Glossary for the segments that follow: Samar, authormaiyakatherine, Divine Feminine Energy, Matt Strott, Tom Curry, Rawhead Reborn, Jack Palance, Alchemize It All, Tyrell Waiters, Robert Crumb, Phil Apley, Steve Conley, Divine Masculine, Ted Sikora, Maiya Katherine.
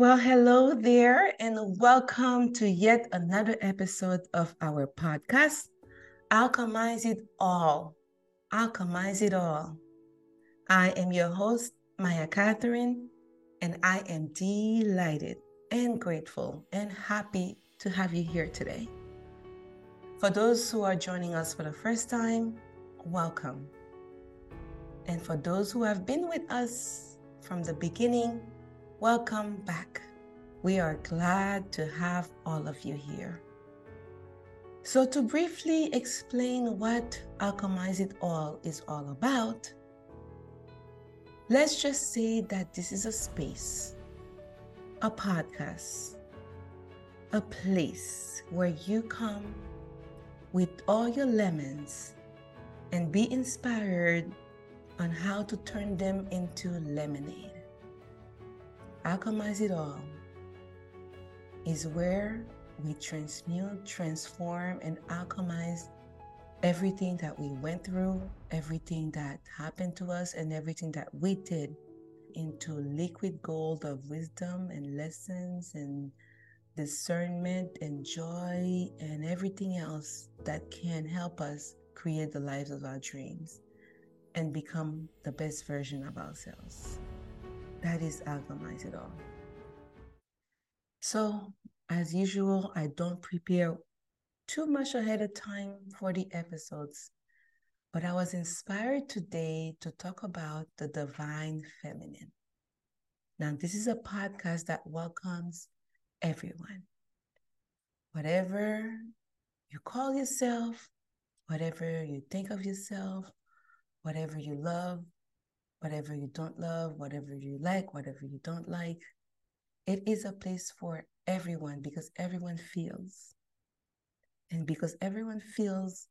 Well, hello there, and welcome to yet another episode of our podcast, Alchemize It All. Alchemize It All. I am your host, Maiya Katherine, and I am delighted and grateful and happy to have you here today. For those who are joining us for the first time, welcome. And for those who have been with us from the beginning, welcome back. We are glad to have all of you here. So to briefly explain what Alchemize It All is all about, let's just say that this is a space, a podcast, a place where you come with all your lemons and be inspired on how to turn them into lemonade. Alchemize It All is where we transmute, transform, and alchemize everything that we went through, everything that happened to us, and everything that we did into liquid gold of wisdom and lessons and discernment and joy and everything else that can help us create the lives of our dreams and become the best version of ourselves. That is Alchemize It All. So, as usual, I don't prepare too much ahead of time for the episodes, but I was inspired today to talk about the Divine Feminine. Now, this is a podcast that welcomes everyone. Whatever you call yourself, whatever you think of yourself, whatever you love, whatever you don't love, whatever you like, whatever you don't like. It is a place for everyone because everyone feels. And because everyone feels,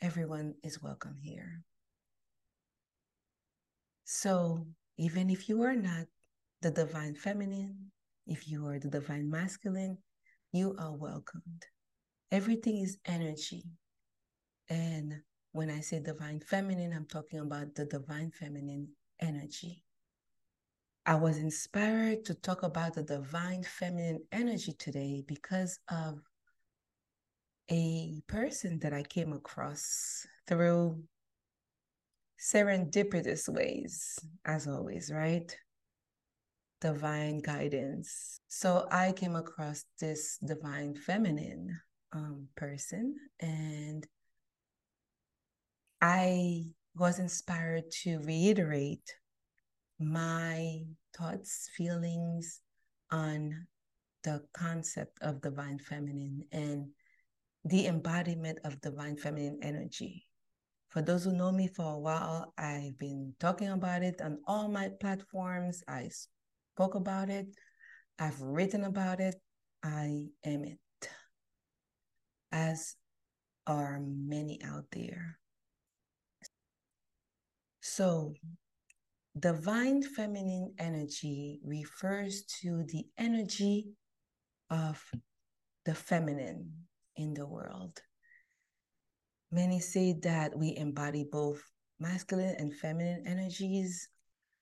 everyone is welcome here. So even if you are not the Divine Feminine, if you are the Divine Masculine, you are welcomed. Everything is energy. And when I say Divine Feminine, I'm talking about the Divine Feminine Energy. I was inspired to talk about the Divine Feminine Energy today because of a person that I came across through serendipitous ways, as always, right? Divine guidance. So I came across this Divine Feminine person, and I was inspired to reiterate my thoughts, feelings on the concept of Divine Feminine and the embodiment of Divine Feminine Energy. For those who know me for a while, I've been talking about it on all my platforms. I spoke about it. I've written about it. I am it, as are many out there. So, Divine Feminine Energy refers to the energy of the feminine in the world. Many say that we embody both masculine and feminine energies.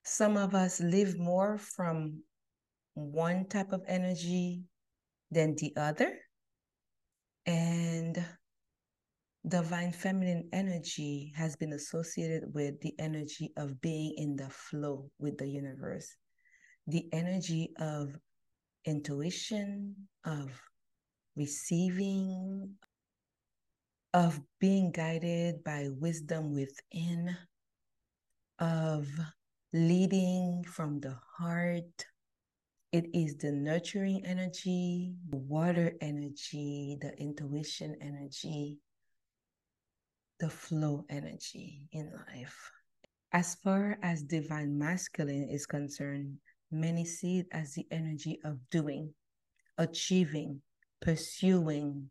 Some of us live more from one type of energy than the other. And Divine Feminine Energy has been associated with the energy of being in the flow with the universe, the energy of intuition, of receiving, of being guided by wisdom within, of leading from the heart. It is the nurturing energy, the water energy, the intuition energy, the flow energy in life. As far as Divine Masculine is concerned, many see it as the energy of doing, achieving, pursuing,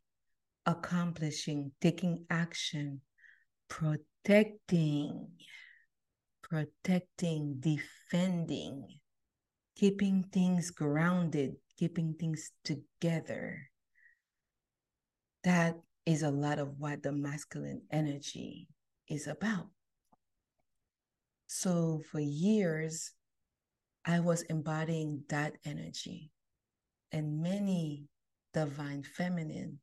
accomplishing, taking action, protecting, defending, keeping things grounded, keeping things together. That is a lot of what the masculine energy is about. So for years, I was embodying that energy. And many divine feminine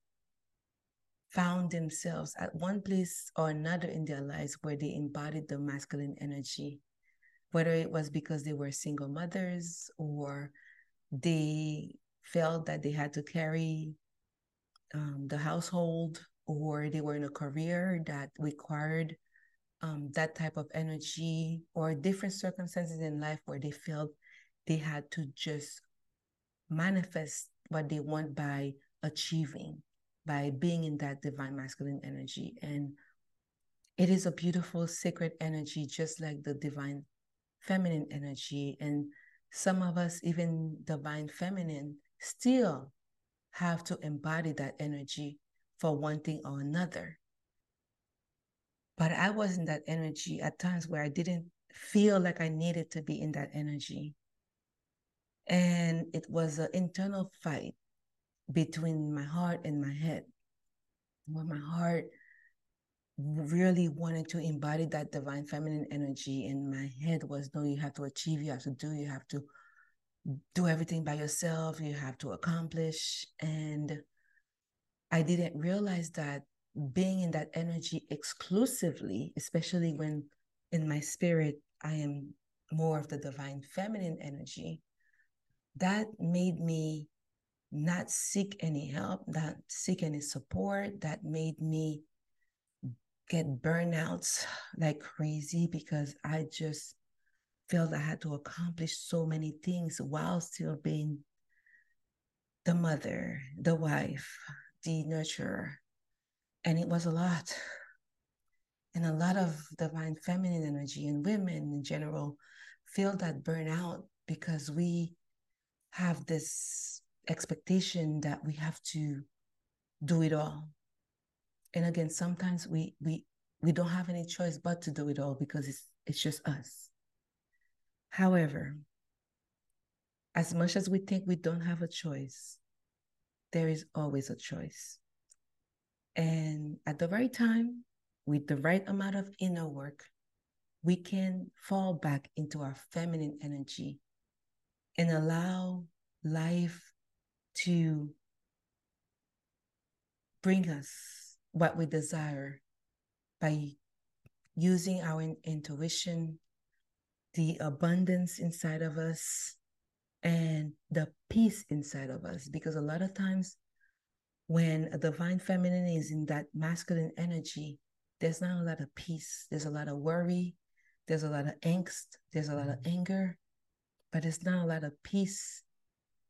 found themselves at one place or another in their lives where they embodied the masculine energy, whether it was because they were single mothers or they felt that they had to carry the household, or they were in a career that required that type of energy, or different circumstances in life where they felt they had to just manifest what they want by achieving, by being in that divine masculine energy. And it is a beautiful, sacred energy, just like the divine feminine energy. And some of us, even divine feminine, still have to embody that energy for one thing or another. But I was in that energy at times where I didn't feel like I needed to be in that energy. And it was an internal fight between my heart and my head, where my heart really wanted to embody that divine feminine energy, and my head was, no, you have to achieve, you have to do, you have to do everything by yourself, you have to accomplish. And I didn't realize that being in that energy exclusively, especially when in my spirit I am more of the divine feminine energy, that made me not seek any help, not seek any support. That made me get burnouts like crazy, because I just felt I had to accomplish so many things while still being the mother, the wife, the nurturer. And it was a lot. And a lot of divine feminine energy and women in general feel that burnout, because we have this expectation that we have to do it all. And again, sometimes we don't have any choice but to do it all, because it's just us. However, as much as we think we don't have a choice, there is always a choice. And at the right time, with the right amount of inner work, we can fall back into our feminine energy and allow life to bring us what we desire by using our intuition, the abundance inside of us, and the peace inside of us. Because a lot of times when a divine feminine is in that masculine energy, there's not a lot of peace. There's a lot of worry. There's a lot of angst. There's a lot of anger. But it's not a lot of peace,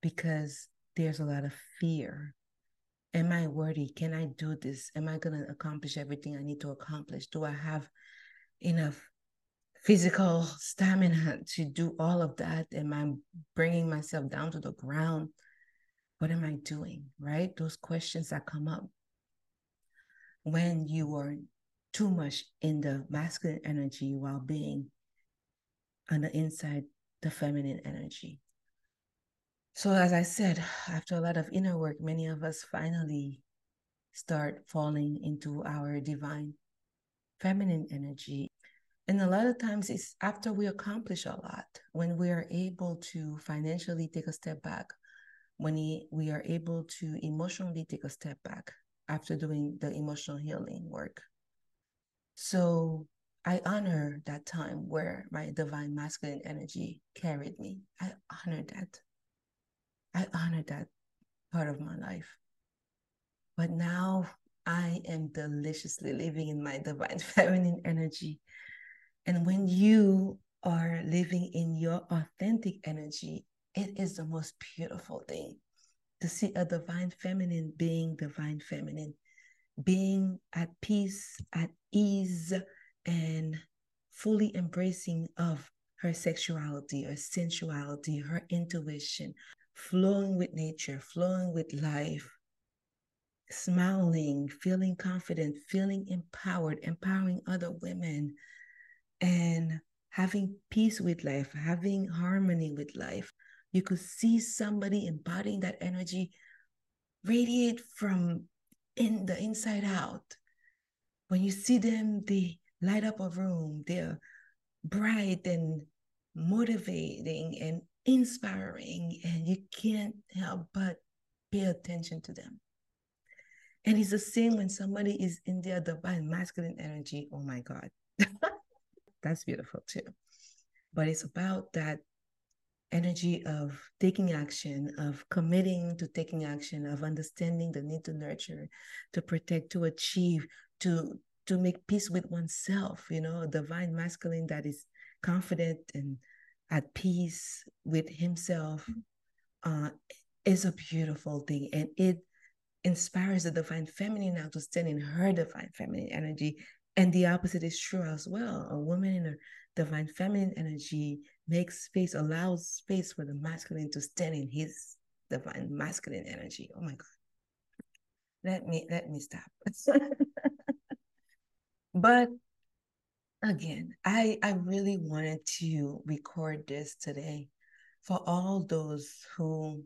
because there's a lot of fear. Am I worthy? Can I do this? Am I going to accomplish everything I need to accomplish? Do I have enough physical stamina to do all of that? Am I bringing myself down to the ground? What am I doing, right? Those questions that come up when you are too much in the masculine energy while being on the inside, the feminine energy. So as I said, after a lot of inner work, many of us finally start falling into our divine feminine energy. And a lot of times it's after we accomplish a lot, when we are able to financially take a step back, when we are able to emotionally take a step back after doing the emotional healing work. So I honor that time where my divine masculine energy carried me. I honor that. I honor that part of my life. But now I am deliciously living in my divine feminine energy. And when you are living in your authentic energy, it is the most beautiful thing to see a divine feminine being divine feminine, being at peace, at ease, and fully embracing of her sexuality, her sensuality, her intuition, flowing with nature, flowing with life, smiling, feeling confident, feeling empowered, empowering other women, and having peace with life, having harmony with life. You could see somebody embodying that energy radiate from the inside out. When you see them, they light up a room. They're bright and motivating and inspiring, and you can't help but pay attention to them. And it's the same when somebody is in their divine masculine energy. Oh my God, that's beautiful too. But it's about that energy of taking action, of committing to taking action, of understanding the need to nurture, to protect, to achieve, to make peace with oneself, you know, a divine masculine that is confident and at peace with himself is a beautiful thing. And it inspires the divine feminine now to stand in her divine feminine energy. And the opposite is true as well. A woman in her divine feminine energy makes space, allows space for the masculine to stand in his divine masculine energy. Oh my God. Let me stop. But again, I really wanted to record this today for all those who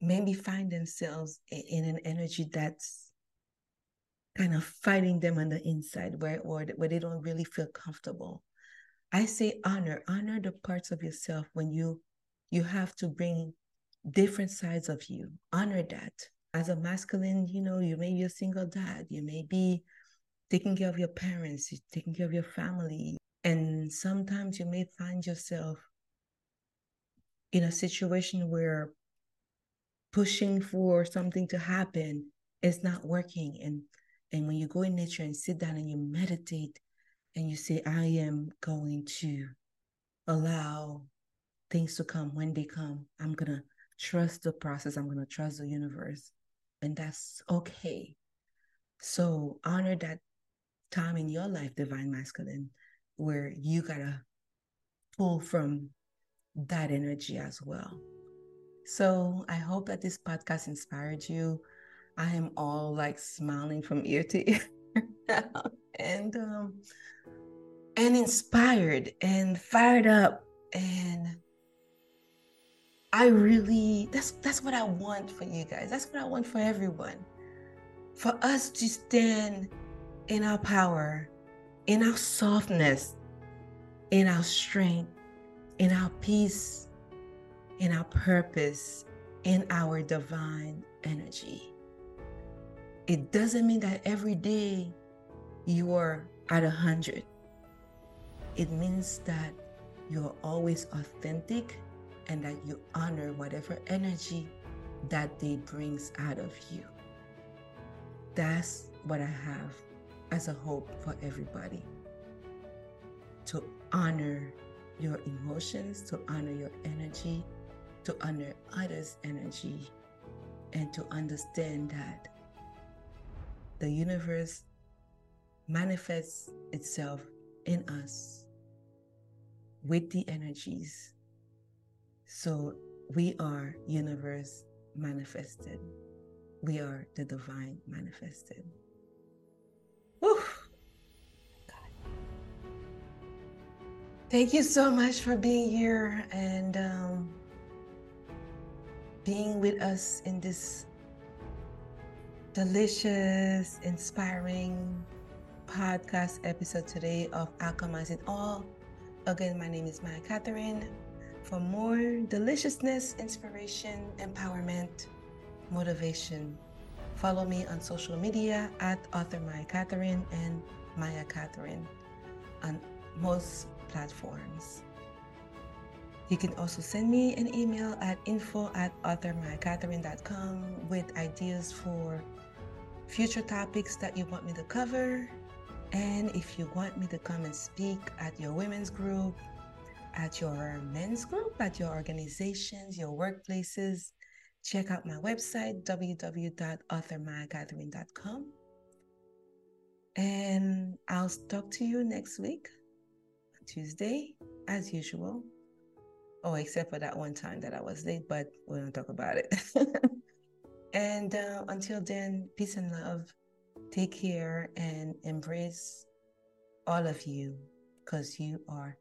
maybe find themselves in an energy that's kind of fighting them on the inside, where they don't really feel comfortable. I say honor the parts of yourself when you have to bring different sides of you. Honor that. As a masculine, you know, you may be a single dad, you may be taking care of your parents, you're taking care of your family. And sometimes you may find yourself in a situation where pushing for something to happen is not working. And when you go in nature and sit down and you meditate and you say, I am going to allow things to come when they come. I'm going to trust the process. I'm going to trust the universe. And that's okay. So honor that time in your life, divine masculine, where you gotta pull from that energy as well. So I hope that this podcast inspired you. I am all like smiling from ear to ear now, and inspired and fired up. And I really, that's what I want for you guys. That's what I want for everyone. For us to stand in our power, in our softness, in our strength, in our peace, in our purpose, in our divine energy. It doesn't mean that every day you are at 100. It means that you're always authentic and that you honor whatever energy that day brings out of you. That's what I have as a hope for everybody. To honor your emotions, to honor your energy, to honor others' energy, and to understand that the universe manifests itself in us with the energies. So we are universe manifested. We are the divine manifested. Whew. God. Thank you so much for being here and being with us in this delicious, inspiring podcast episode today of Alchemize It All. Again, my name is Maiya Katherine. For more deliciousness, inspiration, empowerment, motivation, follow me on social media at @authormaiyakatherine and Maiya Katherine on most platforms. You can also send me an email at info@authormaiyakatherine.com with ideas for future topics that you want me to cover. And if you want me to come and speak at your women's group, at your men's group, at your organizations, your workplaces, check out my website, www.authormaiyakatherine.com. And I'll talk to you next week, Tuesday, as usual. Oh, except for that one time that I was late, but we don't talk about it. And until then, peace and love. Take care and embrace all of you because you are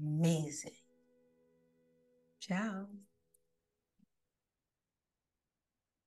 amazing. Ciao.